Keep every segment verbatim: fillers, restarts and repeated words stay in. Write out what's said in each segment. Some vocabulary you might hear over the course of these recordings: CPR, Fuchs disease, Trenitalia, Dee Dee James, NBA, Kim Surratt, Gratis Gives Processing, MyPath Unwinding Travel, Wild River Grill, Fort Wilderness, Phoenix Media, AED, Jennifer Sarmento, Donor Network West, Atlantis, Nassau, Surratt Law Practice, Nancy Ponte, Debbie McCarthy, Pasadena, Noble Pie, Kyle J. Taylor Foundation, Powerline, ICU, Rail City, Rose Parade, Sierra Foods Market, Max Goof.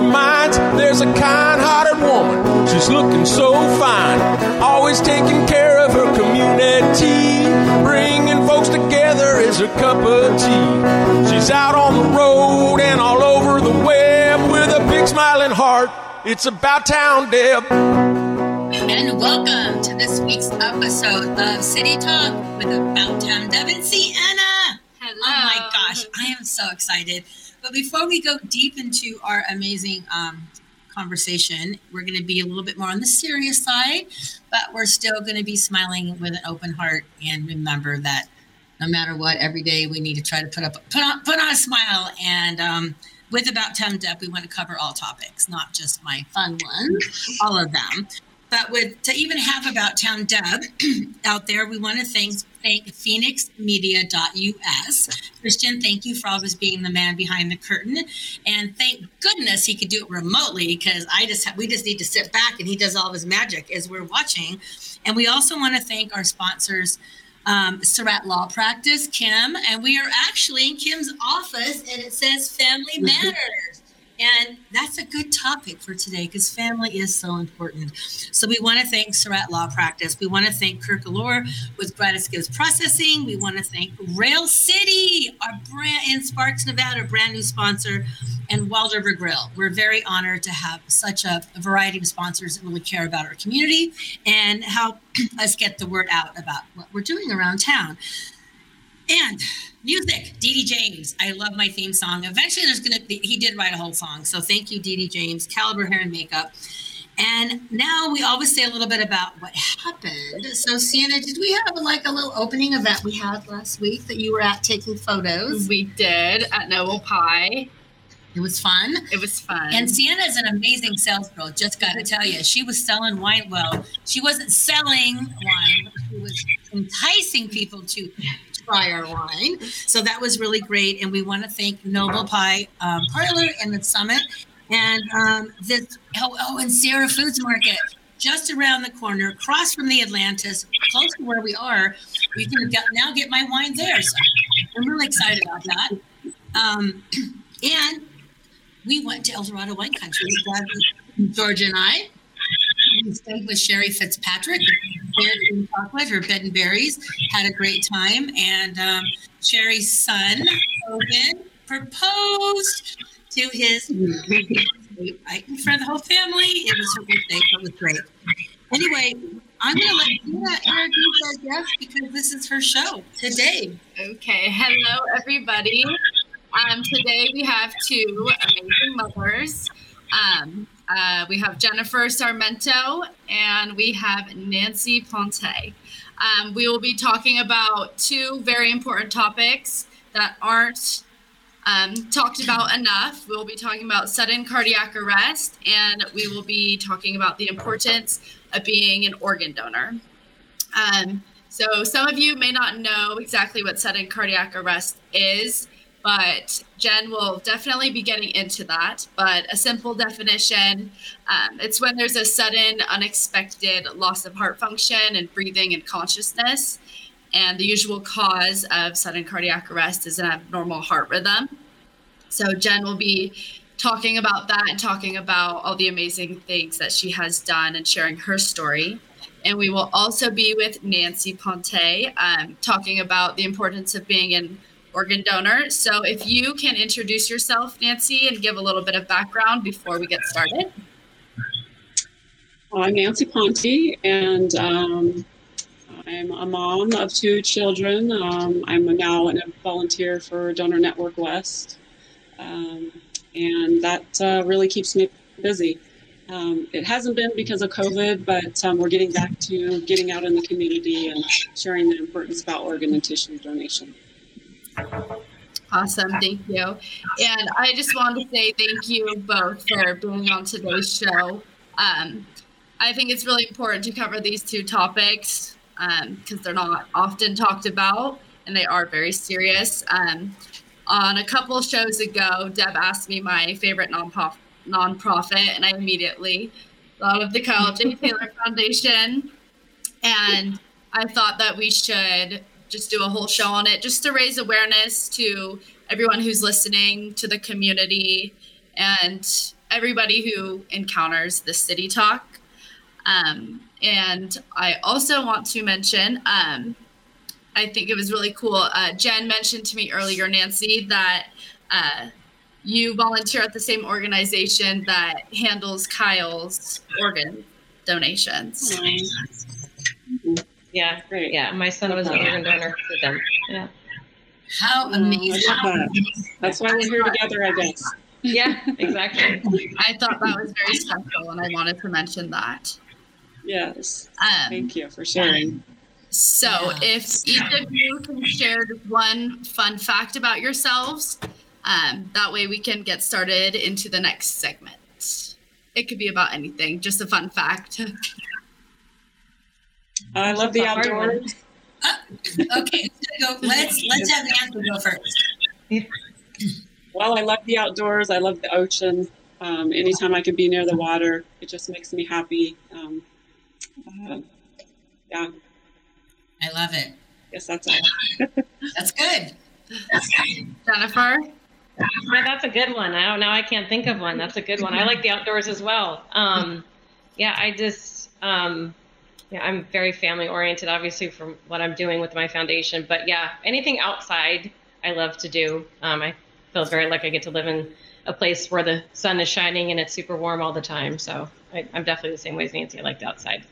mines, there's a kind-hearted woman, she's looking so fine, always taking care of her community, bringing folks together is her cup of tea. She's out on the road and all over the web with a big smiling heart. It's about town, Deb. And welcome to this week's episode of City Talk with About Town Deb and Sienna. Hello. Oh my gosh, I am so excited. But before we go deep into our amazing um, conversation, we're going to be a little bit more on the serious side, but we're still going to be smiling with an open heart. And remember that no matter what, every day we need to try to put up, put on, put on a smile. And um, with About Town Deb, we want to cover all topics, not just my fun ones, all of them. But with to even have About Town Deb out there, we want to thank, thank phoenix media dot u s. Christian, thank you for always being the man behind the curtain. And thank goodness he could do it remotely, because I just have, we just need to sit back and he does all of his magic as we're watching. And we also want to thank our sponsors, um, Surratt Law Practice, Kim. And we are actually in Kim's office, and it says Family Matters. And that's a good topic for today because family is so important. So we want to thank Surratt Law Practice. We want to thank Kirk Allure with Gratis Gives Processing. We want to thank Rail City, our brand in Sparks, Nevada, brand new sponsor, and Wild River Grill. We're very honored to have such a variety of sponsors that really care about our community and help us get the word out about what we're doing around town. And music, Dee Dee James. I love my theme song. Eventually, there's going to be, he did write a whole song. So thank you, Dee Dee James, Caliber Hair and Makeup. And now we always say a little bit about what happened. So Sienna, did we have like a little opening event we had last week that you were at taking photos? We did at Noble Pie. It was fun. It was fun. And Sienna's an amazing sales girl, just got to tell you. She was selling wine. Well, she wasn't selling wine. She was enticing people to try our wine. So that was really great. And we want to thank Noble Pie um, Parlor and the Summit. And um, this, oh, oh, and Sierra Foods Market, just around the corner, across from the Atlantis, close to where we are. You can get, now get my wine there. So I'm really excited about that. Um, and we went to El Dorado Wine Country, George and I. We stayed with Sherry Fitzpatrick, her bed and berries, had a great time. And um, Sherry's son, Logan, proposed to his right in front of the whole family. It was her birthday, so it was great. Anyway, I'm going to let Tina introduce our guest because this is her show today. Okay. Hello, everybody. Um, today we have two amazing mothers. Um, uh, we have Jennifer Sarmento and we have Nancy Ponte. Um, we will be talking about two very important topics that aren't um, talked about enough. We'll be talking about sudden cardiac arrest and we will be talking about the importance of being an organ donor. Um, so some of you may not know exactly what sudden cardiac arrest is, but Jen will definitely be getting into that. But a simple definition, um, it's when there's a sudden, unexpected loss of heart function and breathing and consciousness. And the usual cause of sudden cardiac arrest is an abnormal heart rhythm. So Jen will be talking about that and talking about all the amazing things that she has done and sharing her story. And we will also be with Nancy Ponte, um, talking about the importance of being in organ donor. So if you can introduce yourself, Nancy, and give a little bit of background before we get started. I'm Nancy Ponte, and um, I'm a mom of two children. Um, I'm now a volunteer for Donor Network West, um, and that uh, really keeps me busy. Um, it hasn't been because of COVID, but um, we're getting back to getting out in the community and sharing the importance about organ and tissue donation. Awesome, thank you. And I just wanted to say thank you both for being on today's show. Um, I think it's really important to cover these two topics because um, they're not often talked about and they are very serious. Um, on a couple shows ago, Deb asked me my favorite non-prof- nonprofit, and I immediately thought of the Kyle J. Taylor Foundation. And I thought that we should just do a whole show on it just to raise awareness to everyone who's listening, to the community, and everybody who encounters the city talk. Um, and I also want to mention, um, I think it was really cool. Uh, Jen mentioned to me earlier, Nancy, that uh, you volunteer at the same organization that handles Kyle's organ donations. Yeah, great. Yeah, my son was an organ donor for them. Yeah. How amazing. That. That's why we're here together, I guess. Yeah, exactly. I thought that was very special, and I wanted to mention that. Yes. Um, Thank you for sharing. So yeah. If each of you can share one fun fact about yourselves, um, that way we can get started into the next segment. It could be about anything, just a fun fact. I love the outdoors. Oh, okay, so let's let's have Nancy go first. Well, I love the outdoors. I love the ocean. Um, anytime I can be near the water, it just makes me happy. Um, uh, yeah. I love it. Yes, that's all. That's good. That's good. Jennifer? Yeah, that's a good one. I don't know. I can't think of one. That's a good one. I like the outdoors as well. Um, yeah, I just, um, yeah, I'm very family oriented, obviously, from what I'm doing with my foundation. But yeah, anything outside I love to do. Um, I feel very like I get to live in a place where the sun is shining and it's super warm all the time. So I, I'm definitely the same way as Nancy. I like the outside.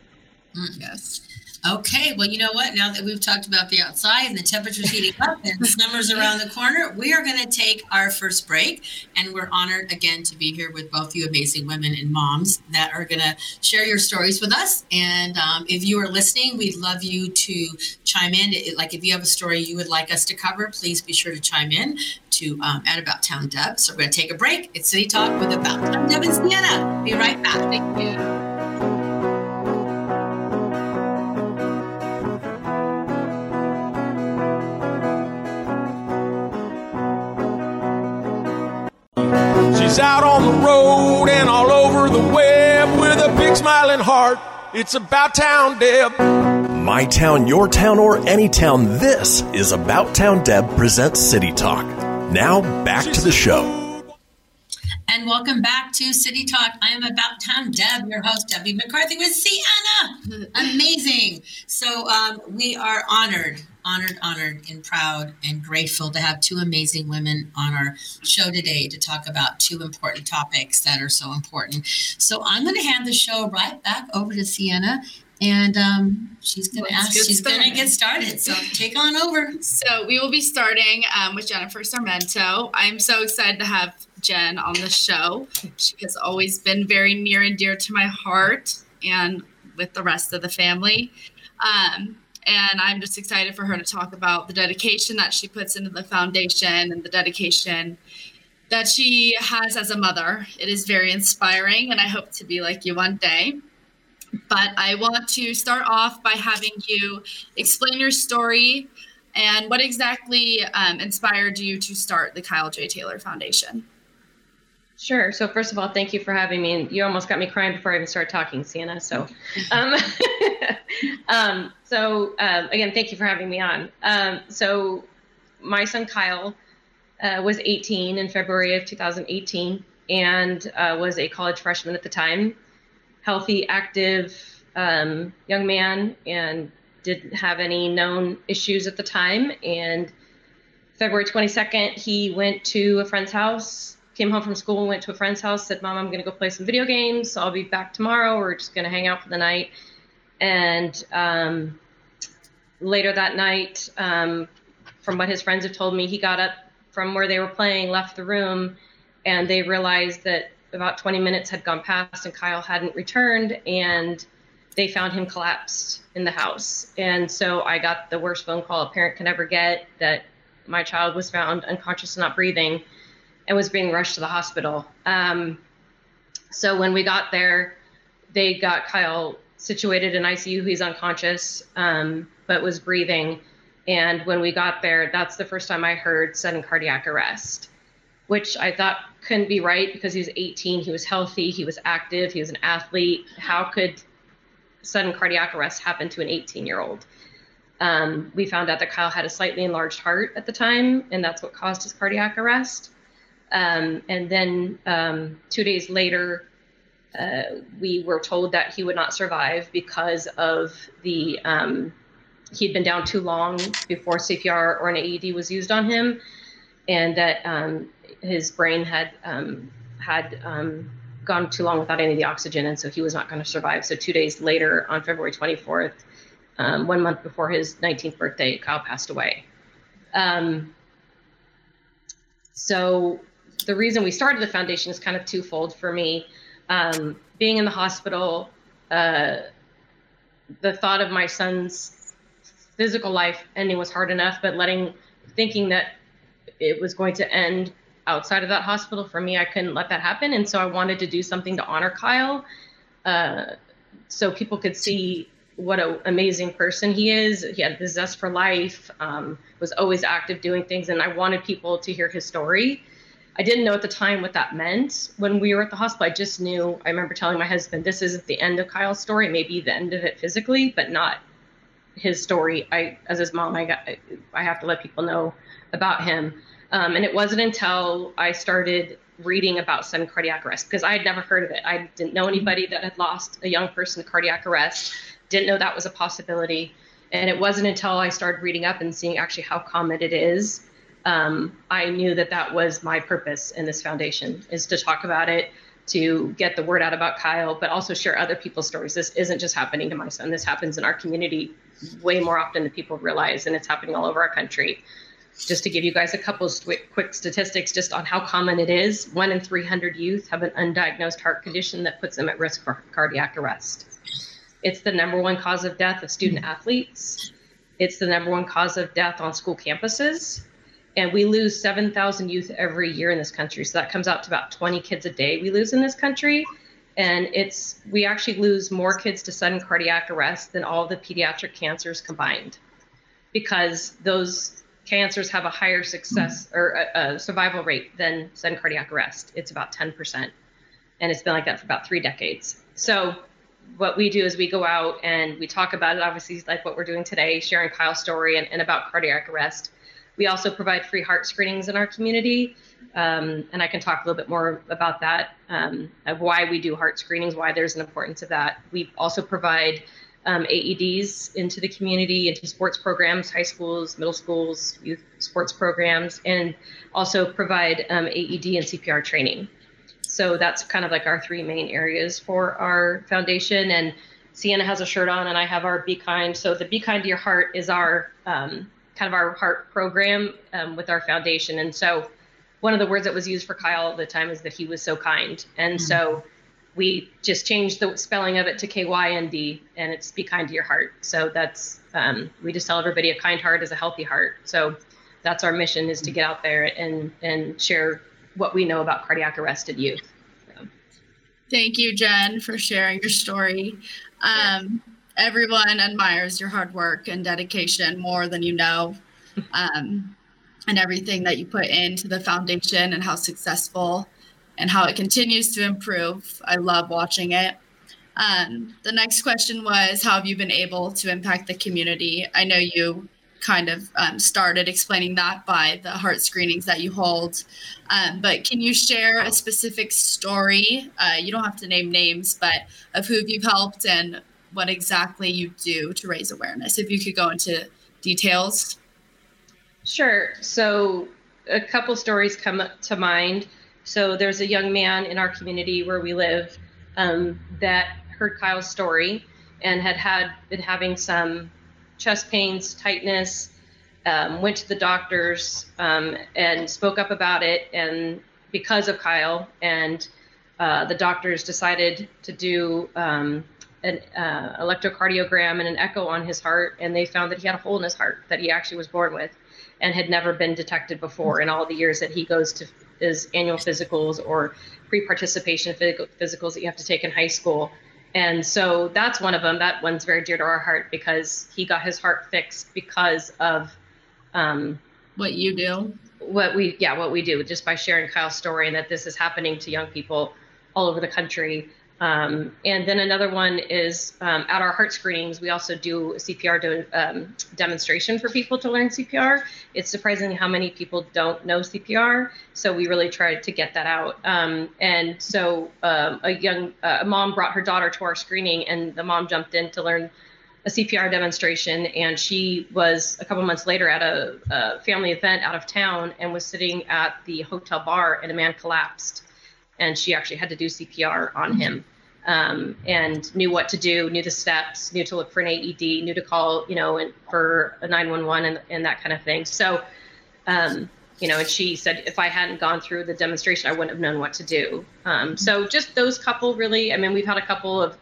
Mm, yes. Okay, well, you know what? Now that we've talked about the outside and the temperature's heating up and summer's around the corner, we are going to take our first break. And we're honored again to be here with both you amazing women and moms that are going to share your stories with us. And um, if you are listening, we'd love you to chime in. It, like if you have a story you would like us to cover, please be sure to chime in to um, at About Town Deb. So we're going to take a break. It's City Talk with About Town Deb and Sienna. Be right back. Thank you. Out on the road and all over the web with a big smiling heart. It's About Town Deb. My town, your town, or any town, this is About Town Deb presents City Talk. Now back to the show. And welcome back to City Talk. I am About Town Deb, your host, Debbie McCarthy with Sienna. Amazing. So um, we are honored, honored, honored, and proud and grateful to have two amazing women on our show today to talk about two important topics that are so important. So I'm going to hand the show right back over to Sienna. And um, she's going to ask, she's going to get started. So take on over. So we will be starting um, with Jennifer Sarmento. I'm so excited to have Jen on the show. She has always been very near and dear to my heart and with the rest of the family. Um, and I'm just excited for her to talk about the dedication that she puts into the foundation and the dedication that she has as a mother. It is very inspiring, and I hope to be like you one day. But I want to start off by having you explain your story and what exactly um, inspired you to start the Kyle J. Taylor Foundation. Sure. So first of all, thank you for having me. And you almost got me crying before I even started talking, Sienna. So, um, um, so um, again, thank you for having me on. Um, so my son Kyle uh, was eighteen in February of two thousand eighteen and uh, was a college freshman at the time. Healthy, active um, young man, and didn't have any known issues at the time. And February twenty-second, he went to a friend's house, came home from school, went to a friend's house, said, "Mom, I'm going to go play some video games. So I'll be back tomorrow. We're just going to hang out for the night." And um, later that night, um, from what his friends have told me, he got up from where they were playing, left the room, and they realized that about twenty minutes had gone past and Kyle hadn't returned, and they found him collapsed in the house. And so I got the worst phone call a parent can ever get, that my child was found unconscious and not breathing and was being rushed to the hospital. Um, so when we got there, they got Kyle situated in I C U. He's unconscious, um, but was breathing. And when we got there, that's the first time I heard sudden cardiac arrest, which I thought couldn't be right because he was eighteen, he was healthy, he was active, he was an athlete. How could sudden cardiac arrest happen to an eighteen-year-old? Um, we found out that Kyle had a slightly enlarged heart at the time, and that's what caused his cardiac arrest. Um, and then um, two days later, uh, we were told that he would not survive because of the, um, he'd been down too long before C P R or an A E D was used on him, and that um, his brain had um, had um, gone too long without any of the oxygen, and so he was not going to survive. So two days later, on February twenty-fourth, um, one month before his nineteenth birthday, Kyle passed away. Um, so the reason we started the foundation is kind of twofold for me. Um, being in the hospital, uh, the thought of my son's physical life ending was hard enough, but letting, thinking that it was going to end outside of that hospital, for me, I couldn't let that happen. And so I wanted to do something to honor Kyle, uh, so people could see what an amazing person he is. He had the zest for life, um, was always active doing things, and I wanted people to hear his story. I didn't know at the time what that meant. When we were at the hospital, I just knew, I remember telling my husband, this isn't the end of Kyle's story, maybe the end of it physically, but not his story. I, as his mom, I, got, I have to let people know about him. Um, and it wasn't until I started reading about sudden cardiac arrest, because I had never heard of it. I didn't know anybody that had lost a young person to cardiac arrest, didn't know that was a possibility. And it wasn't until I started reading up and seeing actually how common it is, um, I knew that that was my purpose in this foundation, is to talk about it, to get the word out about Kyle, but also share other people's stories. This isn't just happening to my son. This happens in our community way more often than people realize, and it's happening all over our country. Just to give you guys a couple st- quick statistics just on how common it is, one in three hundred youth have an undiagnosed heart condition that puts them at risk for cardiac arrest. It's the number one cause of death of student athletes. It's the number one cause of death on school campuses. And we lose seven thousand youth every year in this country. So that comes out to about twenty kids a day we lose in this country. And it's, we actually lose more kids to sudden cardiac arrest than all the pediatric cancers combined, because those cancers have a higher success or a, a survival rate than sudden cardiac arrest. It's about ten percent. And it's been like that for about three decades. So what we do is we go out and we talk about it, obviously, like what we're doing today, sharing Kyle's story and, and about cardiac arrest. We also provide free heart screenings in our community. Um, and I can talk a little bit more about that, um, of why we do heart screenings, why there's an importance of that. We also provide um, A E Ds into the community, into sports programs, high schools, middle schools, youth sports programs, and also provide um, A E D and C P R training. So that's kind of like our three main areas for our foundation. And Sienna has a shirt on and I have our Be Kind. So the Be Kind to Your Heart is our um, kind of our heart program um, with our foundation. And so one of the words that was used for Kyle all the time is that he was so kind. And mm-hmm. so we just changed the spelling of it to K Y N D, and it's Be Kind to Your Heart. So that's, um, we just tell everybody a kind heart is a healthy heart. So that's our mission, is to get out there and, and share what we know about cardiac arrested youth. So. Thank you, Jen, for sharing your story. Um, yeah. Everyone admires your hard work and dedication more than you know, um, and everything that you put into the foundation and how successful and how it continues to improve. I love watching it. Um, the next question was, how have you been able to impact the community? I know you kind of um, started explaining that by the heart screenings that you hold, um, but can you share a specific story? Uh, you don't have to name names, but of who you've helped and what exactly you do to raise awareness, if you could go into details. Sure. So a couple stories come to mind. So there's a young man in our community where we live um, that heard Kyle's story and had, had been having some chest pains, tightness, um, went to the doctors um, and spoke up about it, and because of Kyle, and uh, the doctors decided to do um, an uh, electrocardiogram and an echo on his heart, and they found that he had a hole in his heart that he actually was born with and had never been detected before in all the years that he goes to his annual physicals or pre-participation physicals that you have to take in high school. And so that's one of them. That one's very dear to our heart because he got his heart fixed because of um, what you do, what we, yeah, what we do just by sharing Kyle's story and that this is happening to young people all over the country. Um, and then another one is um, at our heart screenings, we also do a C P R do, um, demonstration for people to learn C P R. It's surprising how many people don't know C P R, so we really tried to get that out. Um, and so um, a young uh, a mom brought her daughter to our screening, and the mom jumped in to learn a C P R demonstration, and she was a couple months later at a, a family event out of town and was sitting at the hotel bar, and a man collapsed. And she actually had to do C P R on him, um, and knew what to do, knew the steps, knew to look for an A E D, knew to call, you know, and for a nine one one and, and that kind of thing. So, um, you know, and she said, if I hadn't gone through the demonstration, I wouldn't have known what to do. Um, so just those couple really, I mean, we've had a couple of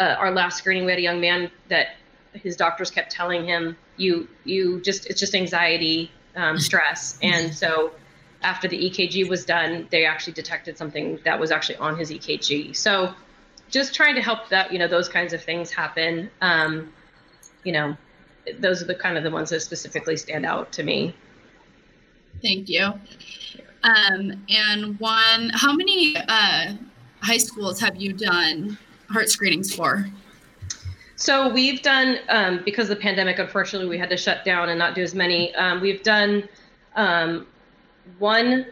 uh, our last screening, we had a young man that his doctors kept telling him, you, you just, it's just anxiety, um, stress. And so after the E K G was done, they actually detected something that was actually on his E K G. So just trying to help that, you know, those kinds of things happen. Um, you know, those are the kind of the ones that specifically stand out to me. Thank you. Um, and one, how many uh, high schools have you done heart screenings for? So we've done, um, because of the pandemic, unfortunately, we had to shut down and not do as many. Um, we've done, um, One,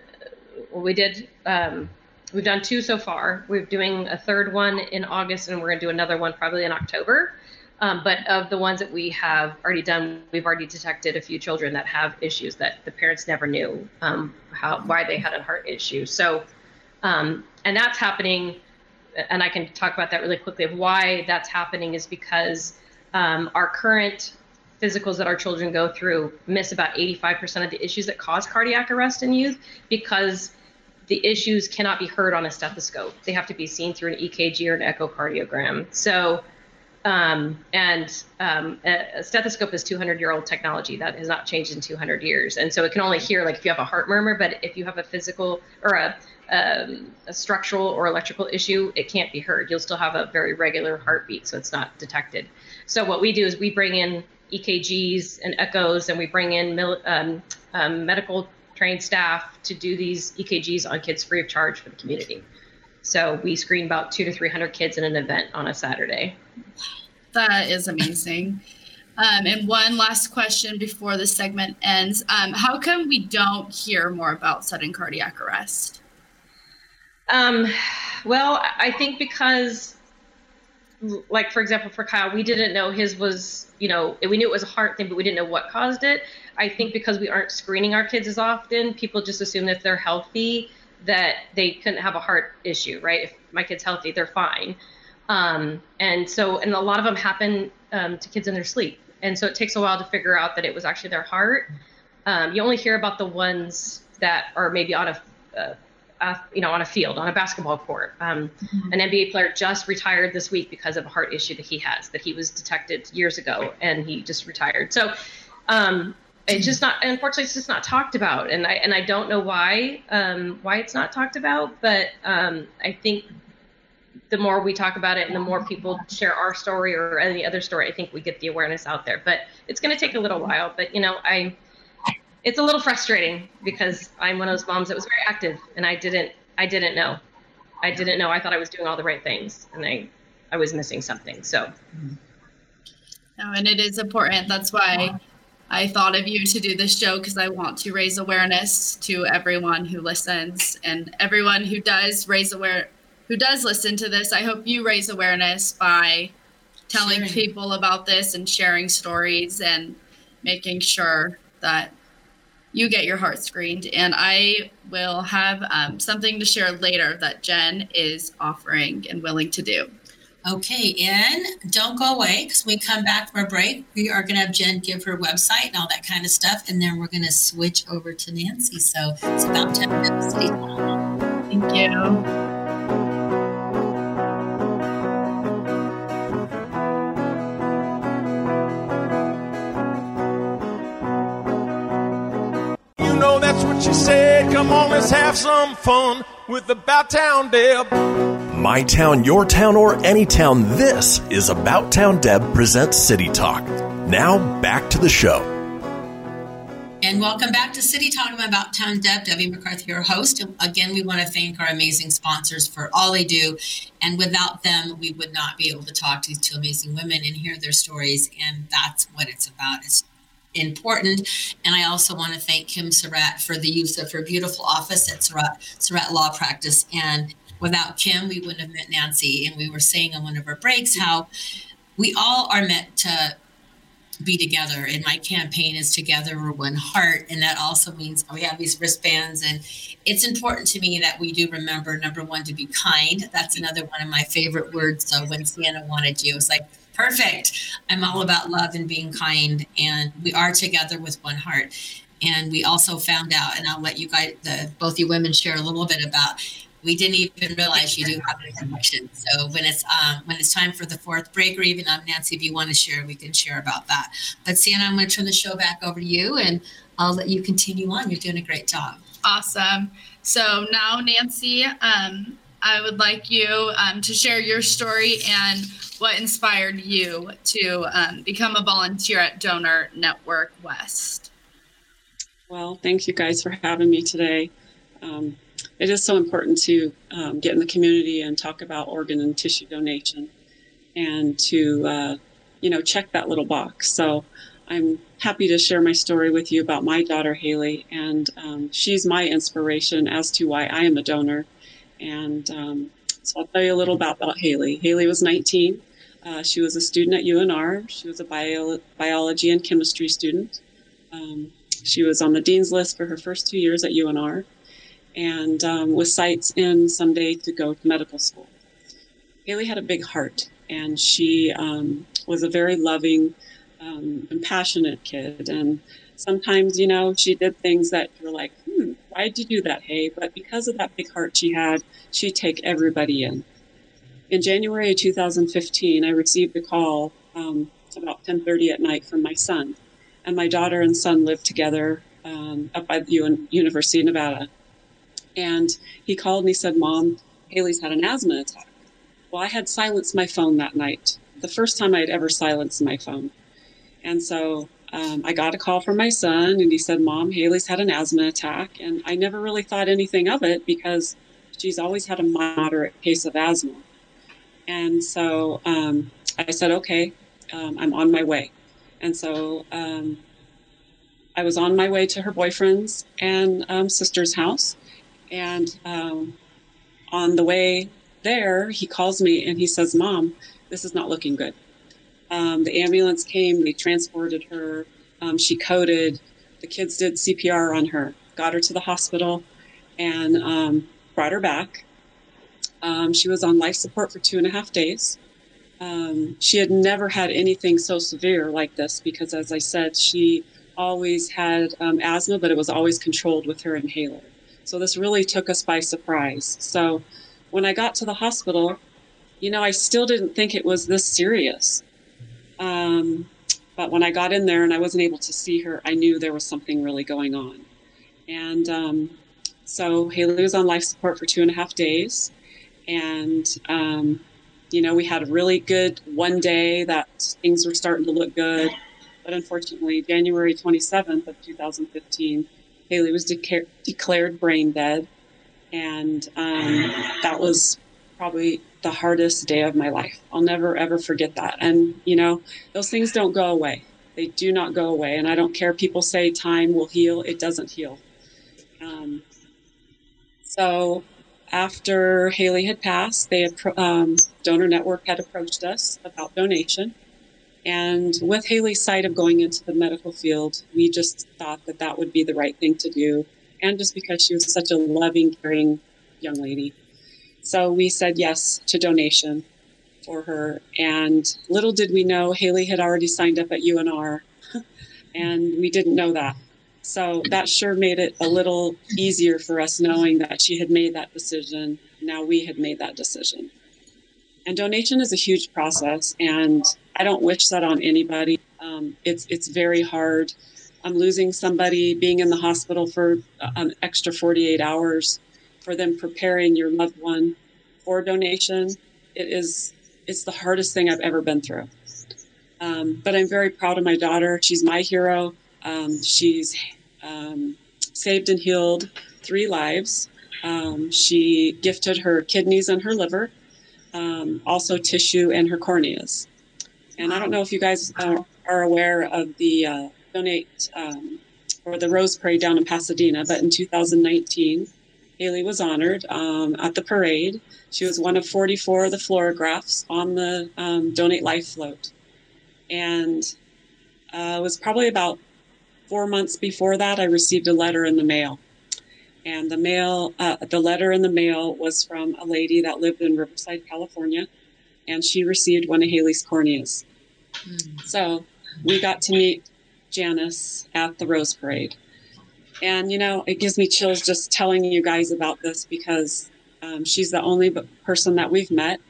well, we did, um, we've done two so far. We're doing a third one in August, and we're going to do another one probably in October. Um, but of the ones that we have already done, we've already detected a few children that have issues that the parents never knew um, how, why they had a heart issue. So, um, and that's happening, and I can talk about that really quickly, of why that's happening is because um, our current physicals that our children go through miss about eighty-five percent of the issues that cause cardiac arrest in youth because the issues cannot be heard on a stethoscope. They have to be seen through an E K G or an echocardiogram. So, um, and um, a stethoscope is two hundred year old technology that has not changed in two hundred years. And so it can only hear like if you have a heart murmur, but if you have a physical or a, um, a structural or electrical issue, it can't be heard. You'll still have a very regular heartbeat, so it's not detected. So what we do is we bring in E K Gs and echoes, and we bring in mil, um, um, medical trained staff to do these E K Gs on kids free of charge for the community. So we screen about two to three hundred kids in an event on a Saturday. That is amazing. Um, and one last question before the segment ends: um, how come we don't hear more about sudden cardiac arrest? Um, well, I think because, like, for example, for Kyle, we didn't know his was, you know, we knew it was a heart thing, but we didn't know what caused it. I think because we aren't screening our kids as often, people just assume that if they're healthy, that they couldn't have a heart issue, right? If my kid's healthy, they're fine. Um, and so, and a lot of them happen um, to kids in their sleep. And so it takes a while to figure out that it was actually their heart. Um, you only hear about the ones that are maybe on a, uh, Uh, you know, on a field, on a basketball court. Um, mm-hmm. An N B A player just retired this week because of a heart issue that he has, that he was detected years ago, and he just retired. So um, it's just not, unfortunately, it's just not talked about. And I and I don't know why, um, why it's not talked about, but um, I think the more we talk about it and the more people share our story or any other story, I think we get the awareness out there. But it's going to take a little while. But, you know, I... it's a little frustrating because I'm one of those moms that was very active, and I didn't, I didn't know. I didn't know. I thought I was doing all the right things, and I, I was missing something. So. No, and it is important. That's why I thought of you to do this show, because I want to raise awareness to everyone who listens, and everyone who does raise aware, who does listen to this. I hope you raise awareness by telling sharing. people about this and sharing stories and making sure that you get your heart screened. And I will have um, something to share later that Jen is offering and willing to do. Okay, and don't go away, because when we come back from a break, we are gonna have Jen give her website and all that kind of stuff, and then we're gonna switch over to Nancy. So it's about ten minutes. Stay tuned. Thank you. She said, come on, let's have some fun with the Bow Town Deb. my town, your town, or any town, this is About Town Deb presents City Talk. Now, back to the show. And welcome back to City Talk About Town Deb. Debbie McCarthy, your host. And again, we want to thank our amazing sponsors for all they do. And without them, we would not be able to talk to these two amazing women and hear their stories. And that's what it's about. It's important. And I also want to thank Kim Surratt for the use of her beautiful office at Surratt, Surratt Law Practice. And without Kim, we wouldn't have met Nancy. And we were saying on one of our breaks how we all are meant to be together. And my campaign is together we're one heart. And that also means we have these wristbands. And it's important to me that we do remember, number one, to be kind. That's another one of my favorite words. So when Sienna wanted you, it was like, perfect. I'm all about love and being kind, and we are together with one heart. And we also found out, and I'll let you guys, the, both you women, share a little bit about. We didn't even realize you do have a connection. So when it's um, when it's time for the fourth break, or even um, Nancy, if you want to share, we can share about that. But Sienna, I'm going to turn the show back over to you, and I'll let you continue on. You're doing a great job. Awesome. So now, Nancy, um, I would like you um, to share your story and what inspired you to um, become a volunteer at Donor Network West. Well, thank you guys for having me today. Um, it is so important to um, get in the community and talk about organ and tissue donation, and to, uh, you know, check that little box. So I'm happy to share my story with you about my daughter, Haley, and um, she's my inspiration as to why I am a donor. And um, so I'll tell you a little about, about Haley. Haley was nineteen. Uh, she was a student at U N R. She was a bio, biology and chemistry student. Um, she was on the dean's list for her first two years at U N R, and um, with sights in someday to go to medical school. Haley had a big heart, and she um, was a very loving um, and passionate kid. And sometimes, you know, she did things that were like, hmm, why'd you do that, Hay? But because of that big heart she had, she'd take everybody in. In January of two thousand fifteen, I received a call um, about ten thirty at night from my son. And my daughter and son lived together um, up by the U- University of Nevada. And he called and he said, Mom, Haley's had an asthma attack. Well, I had silenced my phone that night, the first time I'd ever silenced my phone. And so Um, I got a call from my son, and he said, Mom, Haley's had an asthma attack. And I never really thought anything of it because she's always had a moderate case of asthma. And so um, I said, okay, um, I'm on my way. And so um, I was on my way to her boyfriend's and um, sister's house. And um, on the way there, he calls me and he says, Mom, this is not looking good. Um, the ambulance came, they transported her, um, she coded, the kids did C P R on her, got her to the hospital, and um, brought her back. Um, she was on life support for two and a half days. Um, she had never had anything so severe like this because, as I said, she always had um, asthma, but it was always controlled with her inhaler. So this really took us by surprise. So when I got to the hospital, you know, I still didn't think it was this serious. Um, but when I got in there and I wasn't able to see her, I knew there was something really going on. And um, so Haley was on life support for two and a half days. And, um, you know, we had a really good one day that things were starting to look good. But unfortunately, January twenty-seventh of two thousand fifteen, Haley was de- declared brain dead. And um, that was probably the hardest day of my life. I'll never ever forget that. And you know, those things don't go away. They do not go away. And I don't care. People say time will heal. It doesn't heal. Um, so after Haley had passed, they had, um, Donor Network had approached us about donation. And with Haley's sight of going into the medical field, we just thought that that would be the right thing to do. And just because she was such a loving, caring young lady. So we said yes to donation for her. And little did we know, Haley had already signed up at U N R, and we didn't know that. So that sure made it a little easier for us knowing that she had made that decision. Now we had made that decision. And donation is a huge process, and I don't wish that on anybody. Um, it's, it's very hard. I'm losing somebody, being in the hospital for an extra forty-eight hours, for them preparing your loved one for a donation. It is, it's the hardest thing I've ever been through. Um, but I'm very proud of my daughter. She's my hero. Um, she's um, saved and healed three lives. Um, she gifted her kidneys and her liver, um, also tissue and her corneas. And I don't know if you guys uh, are aware of the uh, donate um, or the Rose Parade down in Pasadena, but in two thousand nineteen, Haley was honored um, at the parade. She was one of forty-four of the fluorographs on the um, Donate Life float. And uh, it was probably about four months before that, I received a letter in the mail. And the mail, uh, the letter in the mail was from a lady that lived in Riverside, California, and she received one of Haley's corneas. Mm. So we got to meet Janice at the Rose Parade. And, you know, it gives me chills just telling you guys about this because um, she's the only person that we've met.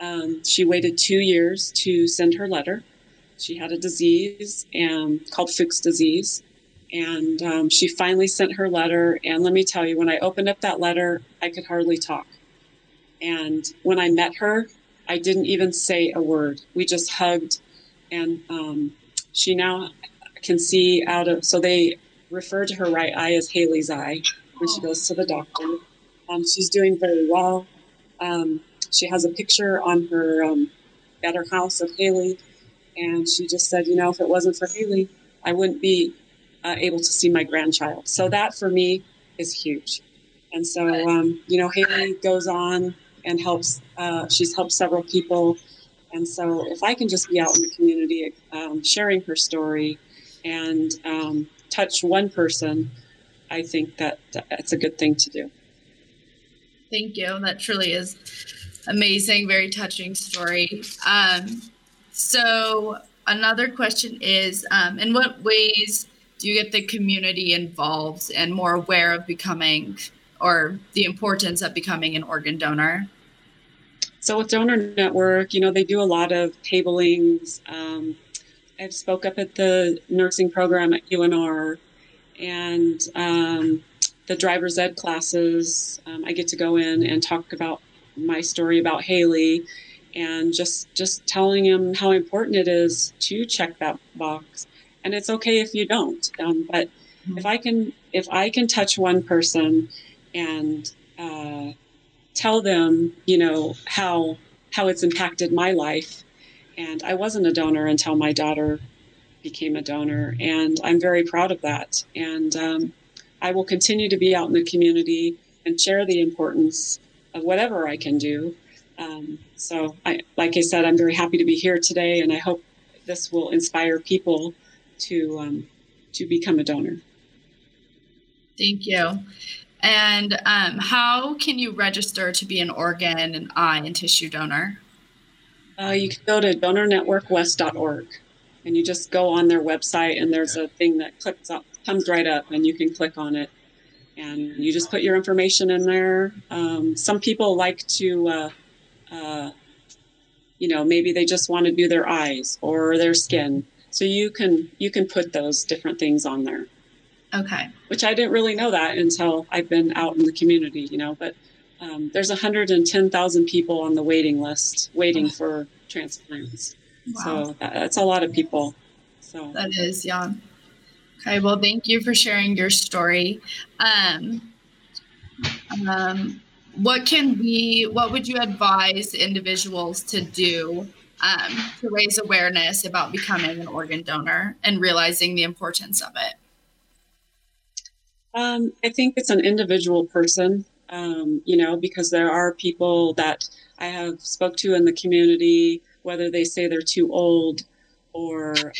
Um, she waited two years to send her letter. She had a disease um, called Fuchs disease. And um, she finally sent her letter. And let me tell you, when I opened up that letter, I could hardly talk. And when I met her, I didn't even say a word. We just hugged. And um, she now can see out of, so they refer to her right eye as Haley's eye when she goes to the doctor. Um, she's doing very well. Um, she has a picture on her, um, at her house of Haley. And she just said, you know, if it wasn't for Haley, I wouldn't be Uh, able to see my grandchild. So that for me is huge. And so, um, you know, Haley goes on and helps, uh, she's helped several people. And so if I can just be out in the community um, sharing her story and um, touch one person, I think that that's a good thing to do. Thank you. That truly is amazing, very touching story. Um, so another question is, um, in what ways do you get the community involved and more aware of becoming, or the importance of becoming an organ donor? So with Donor Network, you know, they do a lot of tablings. Um, I've spoke up at the nursing program at U N R and um, the driver's ed classes. Um, I get to go in and talk about my story about Haley and just, just telling them how important it is to check that box. And it's okay if you don't, um, but if I can, if I can touch one person and uh, tell them, you know, how how it's impacted my life. And I wasn't a donor until my daughter became a donor, and I'm very proud of that. And um, I will continue to be out in the community and share the importance of whatever I can do. Um, so, I, like I said, I'm very happy to be here today, and I hope this will inspire people to um, to become a donor. Thank you. And um, how can you register to be an organ and eye and tissue donor? Uh, you can go to donor network west dot org, and you just go on their website, and there's a thing that clicks up, comes right up, and you can click on it, and you just put your information in there. Um, some people like to, uh, uh, you know, maybe they just want to do their eyes or their skin. So you can you can put those different things on there. Okay. Which I didn't really know that until I've been out in the community, you know, but um, there's one hundred ten thousand people on the waiting list waiting for transplants. Wow. So that, that's a lot of people. So that is, yeah. Okay, well, thank you for sharing your story. Um, um, what can we, what would you advise individuals to do Um, to raise awareness about becoming an organ donor and realizing the importance of it? Um, I think it's an individual person, um, you know, because there are people that I have spoke to in the community, whether they say they're too old or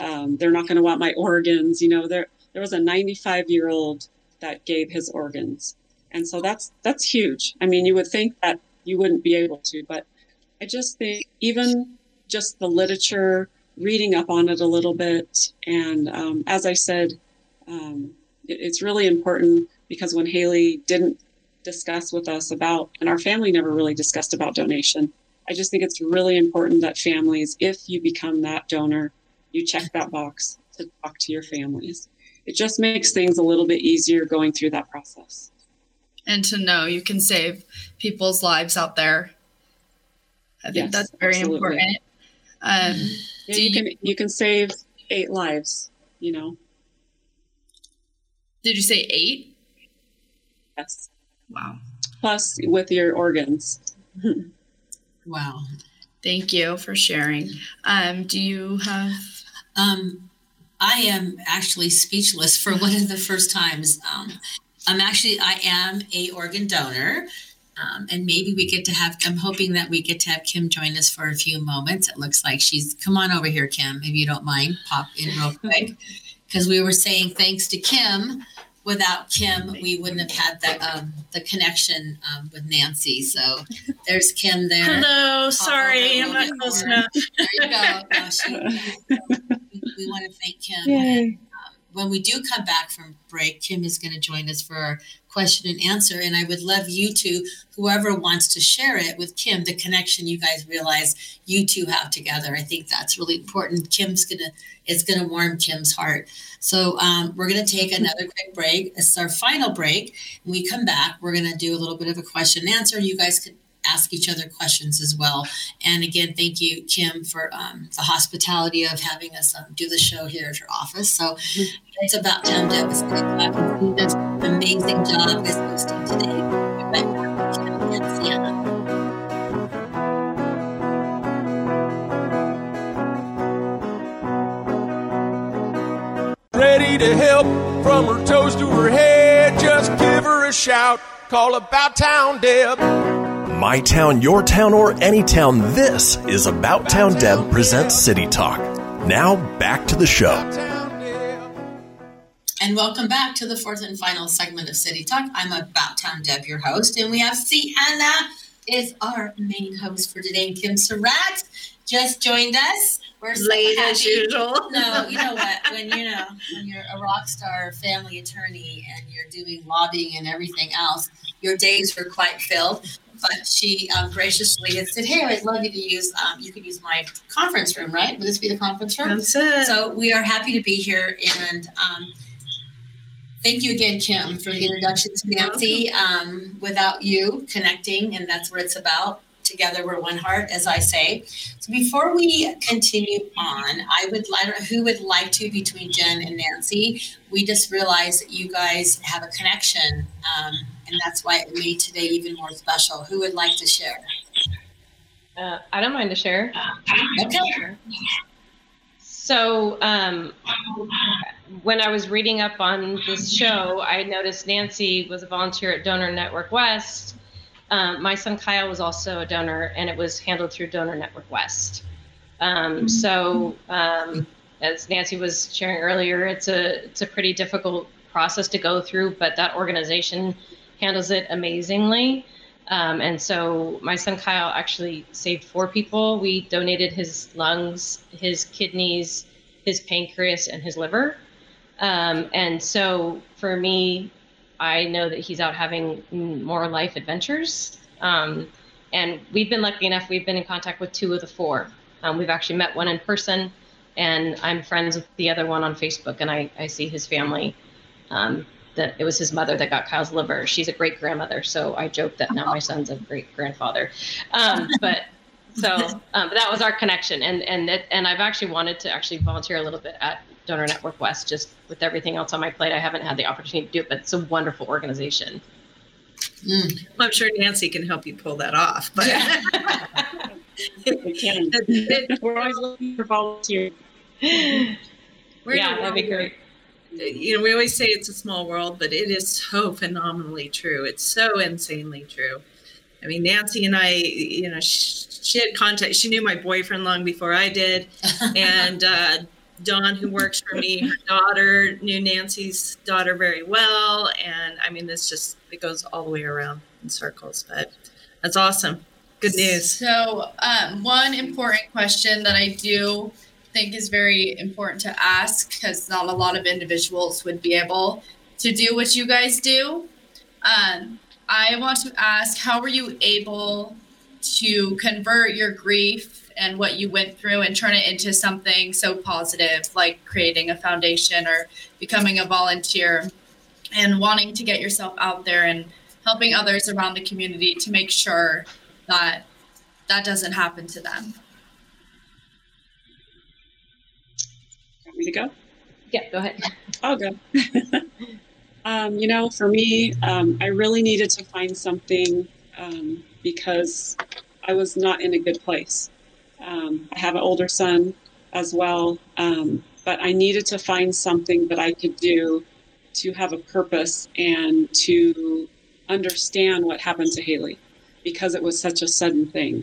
um, they're not going to want my organs. You know, there there was a ninety-five-year-old that gave his organs. And so that's that's huge. I mean, you would think that you wouldn't be able to, but I just think even just the literature, reading up on it a little bit. And um, as I said, um, it, it's really important because when Haley didn't discuss with us about, and our family never really discussed about donation, I just think it's really important that families, if you become that donor, you check that box to talk to your families. It just makes things a little bit easier going through that process. And to know you can save people's lives out there. I think yes, that's very absolutely. important. Um, yeah, do you, you can you can save eight lives. You know. Did you say eight? Yes. Wow. Plus with your organs. Wow. Thank you for sharing. Um, do you have? Um, I am actually speechless for one of the first times. Um, I'm actually, I am a organ donor. Um, and maybe we get to have, I'm hoping that we get to have Kim join us for a few moments. It looks like she's, come on over here, Kim, if you don't mind, pop in real quick. Because we were saying thanks to Kim. Without Kim, we wouldn't have had the, um, the connection um, with Nancy. So there's Kim there. Hello, sorry, I'm not close enough. There you go. No, she, we, we want to thank Kim. And, um, when we do come back from break, Kim is going to join us for our question and answer. And I would love you two, whoever wants to share it with Kim, the connection you guys realize you two have together. I think that's really important. Kim's going to, it's going to warm Kim's heart. So um, we're going to take another quick break. It's our final break. When we come back, we're going to do a little bit of a question and answer. You guys can ask each other questions as well. And again, thank you, Kim, for um, the hospitality of having us um, do the show here at your office. So mm-hmm. It's about time to have a quick clap. She does an amazing job as hosting today. We're back with Kim and Sienna. Ready to help from her toes to her head. Just give her a shout. Call About Town Deb. My town, your town, or any town. This is About Town Deb presents City Talk. Now back to the show. And welcome back to the fourth and final segment of City Talk. I'm About Town Deb, your host, and we have Sienna is our main host for today. And Kim Surratt just joined us. We're so late happy. As usual. No, you know what? When you know when you're a rock star family attorney and you're doing lobbying and everything else, your days were quite filled. But she um, graciously had said, "Hey, I'd love you to use. Um, you could use my conference room, right? Would this be the conference room?" That's it. So we are happy to be here, and um, thank you again, Kim, for the introduction to Nancy. Um, without you connecting, and that's what it's about. Together we're one heart, as I say. So before we continue on, I would like, who would like to, between Jen and Nancy, we just realized that you guys have a connection, um, and that's why it made today even more special. Who would like to share? Uh, I don't mind to share. Okay. So um, when I was reading up on this show, I noticed Nancy was a volunteer at Donor Network West. Um, my son Kyle was also a donor, and it was handled through Donor Network West. Um, so, um, as Nancy was sharing earlier, it's a it's a pretty difficult process to go through, but that organization handles it amazingly. Um, and so, my son Kyle actually saved four people. We donated his lungs, his kidneys, his pancreas, and his liver. Um, and so, for me, I know that he's out having more life adventures. Um, and we've been lucky enough, we've been in contact with two of the four. Um, we've actually met one in person, and I'm friends with the other one on Facebook, and I, I see his family. Um, that it was his mother that got Kyle's liver. She's a great grandmother, so I joke that now my son's a great grandfather. Um, but so um, but that was our connection. And and it, and I've actually wanted to actually volunteer a little bit at Donor Network West, just with everything else on my plate. I haven't had the opportunity to do it, but it's a wonderful organization. Mm. Well, I'm sure Nancy can help you pull that off. But yeah. We can. We're always looking for volunteers. Yeah, that'd be great. You know, we always say it's a small world, but it is so phenomenally true. It's so insanely true. I mean, Nancy and I, you know, she, she had contact. She knew my boyfriend long before I did. And, uh, Dawn, who works for me, her daughter knew Nancy's daughter very well, and I mean, this just it goes all the way around in circles. But that's awesome, good news. So, um, one important question that I do think is very important to ask, because not a lot of individuals would be able to do what you guys do. Um, I want to ask, how were you able to convert your grief and what you went through and turn it into something so positive, like creating a foundation or becoming a volunteer and wanting to get yourself out there and helping others around the community to make sure that that doesn't happen to them. Want me to go? Yeah, go ahead. I'll go. um, you know, for me, um, I really needed to find something um, because I was not in a good place. Um, I have an older son as well, um, but I needed to find something that I could do to have a purpose and to understand what happened to Haley, because it was such a sudden thing.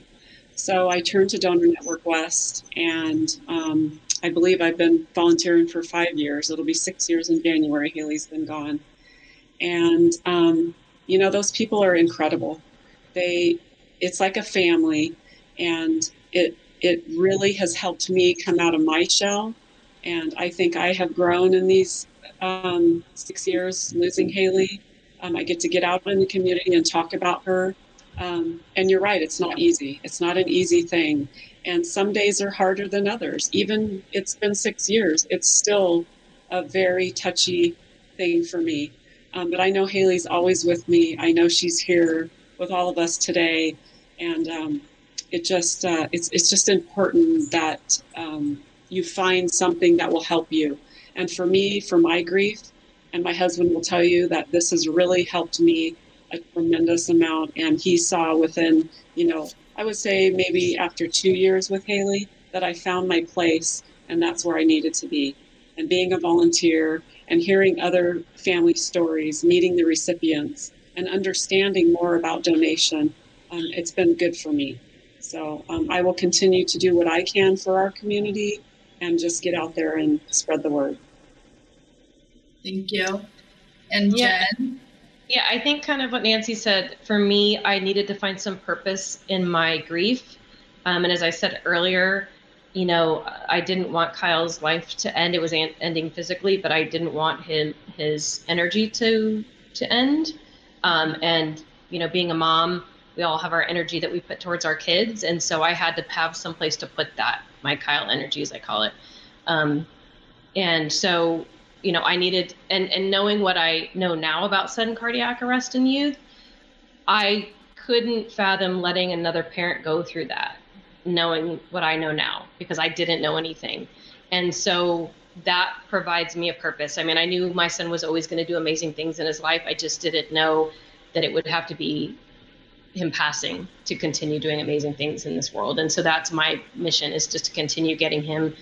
So I turned to Donor Network West, and um, I believe I've been volunteering for five years. It'll be six years in January. Haley's been gone. And, um, you know, those people are incredible. They, it's like a family, and it, it really has helped me come out of my shell. And I think I have grown in these um, six years losing Haley. Um, I get to get out in the community and talk about her. Um, and you're right, it's not easy. It's not an easy thing. And some days are harder than others. Even it's been six years, it's still a very touchy thing for me. Um, but I know Haley's always with me. I know she's here with all of us today. And um, it just, uh, it's, it's just important that um, you find something that will help you. And for me, for my grief, and my husband will tell you that this has really helped me a tremendous amount, and he saw within, you know, I would say maybe after two years with Haley that I found my place, and that's where I needed to be. And being a volunteer and hearing other family stories, meeting the recipients, and understanding more about donation, um, it's been good for me. So um, I will continue to do what I can for our community and just get out there and spread the word. Thank you. And yeah. Jen? Yeah, I think kind of what Nancy said, for me, I needed to find some purpose in my grief. Um, and as I said earlier, you know, I didn't want Kyle's life to end. It was an- ending physically, but I didn't want him, his energy to to end. Um, and, you know, being a mom, we all have our energy that we put towards our kids. And so I had to have some place to put that, my Kyle energy, as I call it. Um, and so... You know, I needed, and, and knowing what I know now about sudden cardiac arrest in youth, I couldn't fathom letting another parent go through that, knowing what I know now, because I didn't know anything. And so that provides me a purpose. I mean, I knew my son was always going to do amazing things in his life. I just didn't know that it would have to be him passing to continue doing amazing things in this world. And so that's my mission, is just to continue getting him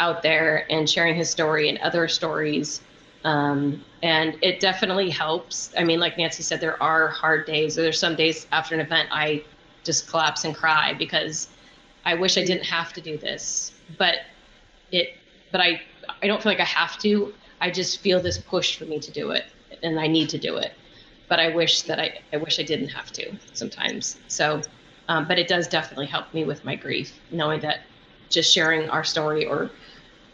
out there and sharing his story and other stories. Um, and it definitely helps. I mean, like Nancy said, there are hard days. There's some days after an event, I just collapse and cry because I wish I didn't have to do this, but it, but I, I don't feel like I have to. I just feel this push for me to do it, and I need to do it, but I wish that I, I wish I didn't have to sometimes. So, um, but it does definitely help me with my grief, knowing that just sharing our story or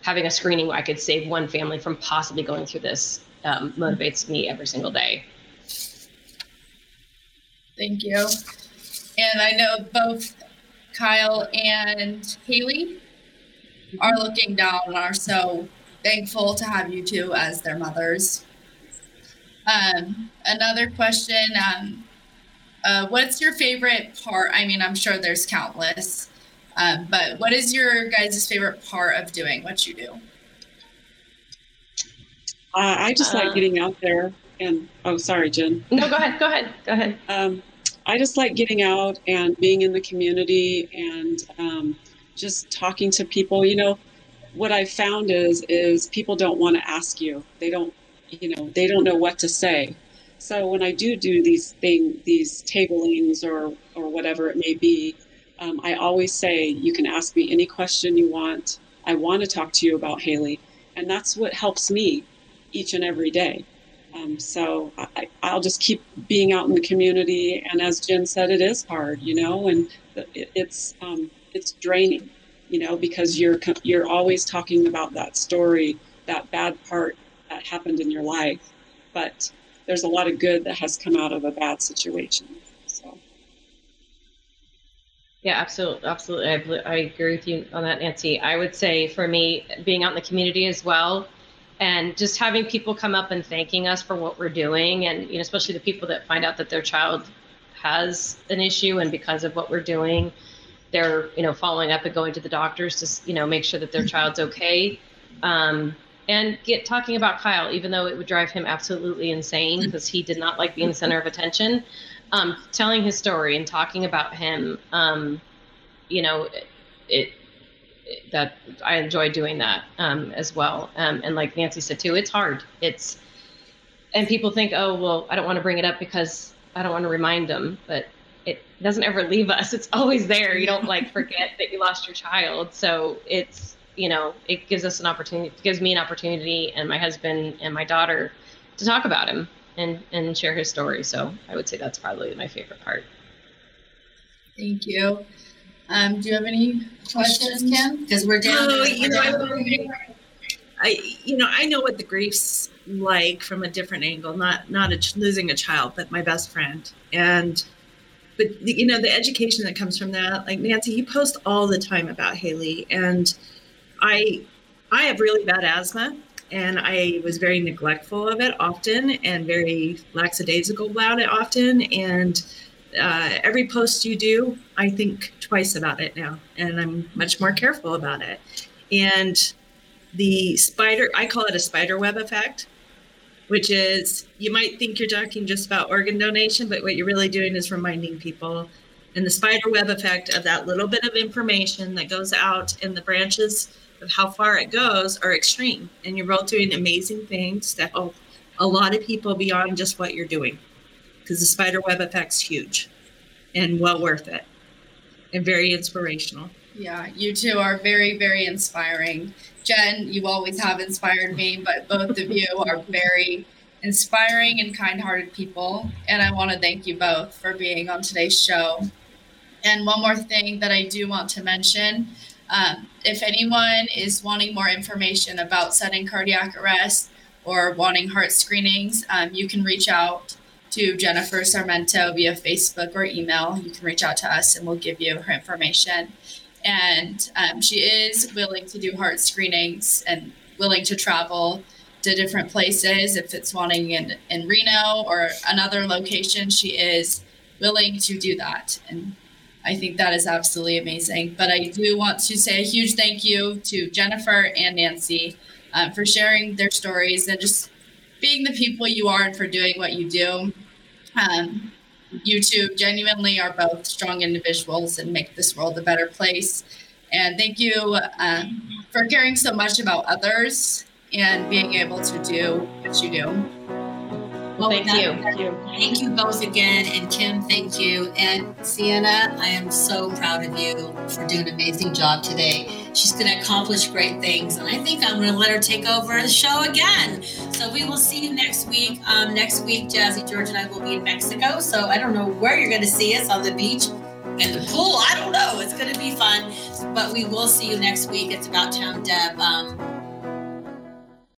having a screening where I could save one family from possibly going through this um, motivates me every single day. Thank you. And I know both Kyle and Haley are looking down and are so thankful to have you two as their mothers. Um, another question, um, uh, what's your favorite part? I mean, I'm sure there's countless. Um, but what is your guys' favorite part of doing what you do? Uh, I just like uh, getting out there and, oh, sorry, Jen. No, go ahead, go ahead, go ahead. Um, I just like getting out and being in the community and um, just talking to people. You know, what I found is, is people don't want to ask you. They don't, you know, they don't know what to say. So when I do do these thing, these tablings or, or whatever it may be, Um, I always say, you can ask me any question you want. I want to talk to you about Haley. And that's what helps me each and every day. Um, so I, I'll just keep being out in the community. And as Jen said, it is hard, you know, and it, it's um, it's draining, you know, because you're you're always talking about that story, that bad part that happened in your life. But there's a lot of good that has come out of a bad situation. Yeah, absolutely. Absolutely. I, I agree with you on that, Nancy. I would say for me, being out in the community as well, and just having people come up and thanking us for what we're doing. And, you know, especially the people that find out that their child has an issue and because of what we're doing, they're, you know, following up and going to the doctors to, you know, make sure that their child's okay. Um, and get talking about Kyle, even though it would drive him absolutely insane because he did not like being the center of attention, um, telling his story and talking about him, um, you know, it, it that I enjoy doing that um, as well. Um, and like Nancy said too, it's hard. It's, and people think, oh, well, I don't want to bring it up because I don't want to remind them, but it doesn't ever leave us. It's always there. You don't like forget that you lost your child. So it's, you know, it gives us an opportunity, it gives me an opportunity and my husband and my daughter to talk about him and, and share his story. So I would say that's probably my favorite part. Thank you. Um, do you have any questions, Kim? Because we're down. Oh, you know, I, I, you know, I know what the grief's like from a different angle. Not, not a, losing a child, but my best friend. And, but the, you know, the education that comes from that. Like Nancy, you post all the time about Haley, and I, I have really bad asthma, and I was very neglectful of it often, and very lackadaisical about it often, and. Uh, every post you do, I think twice about it now, and I'm much more careful about it. And the spider, I call it a spider web effect, which is you might think you're talking just about organ donation, but what you're really doing is reminding people. And the spider web effect of that little bit of information that goes out and the branches of how far it goes are extreme. And you're both doing amazing things that help a lot of people beyond just what you're doing. Because the spider web effect's huge and well worth it and very inspirational. Yeah, you two are very, very inspiring. Jen, you always have inspired me, but both of you are very inspiring and kind-hearted people. And I want to thank you both for being on today's show. And one more thing that I do want to mention, um, if anyone is wanting more information about sudden cardiac arrest or wanting heart screenings, um, you can reach out to Jennifer Sarmento via Facebook or email. You can reach out to us and we'll give you her information. And um, she is willing to do heart screenings and willing to travel to different places. If it's wanting in, in Reno or another location, she is willing to do that. And I think that is absolutely amazing. But I do want to say a huge thank you to Jennifer and Nancy uh, for sharing their stories and just being the people you are and for doing what you do. Um, you two genuinely are both strong individuals and make this world a better place. And thank you um, for caring so much about others and being able to do what you do. Well, thank you. Thank you. Thank you both again. And Kim, thank you. And Sienna, I am so proud of you for doing an amazing job today. She's going to accomplish great things. And I think I'm going to let her take over the show again. So we will see you next week. Um, next week, Jazzy, George, and I will be in Mexico. So I don't know where you're going to see us, on the beach, in the pool. I don't know. It's going to be fun. But we will see you next week. It's About Town Deb. Um,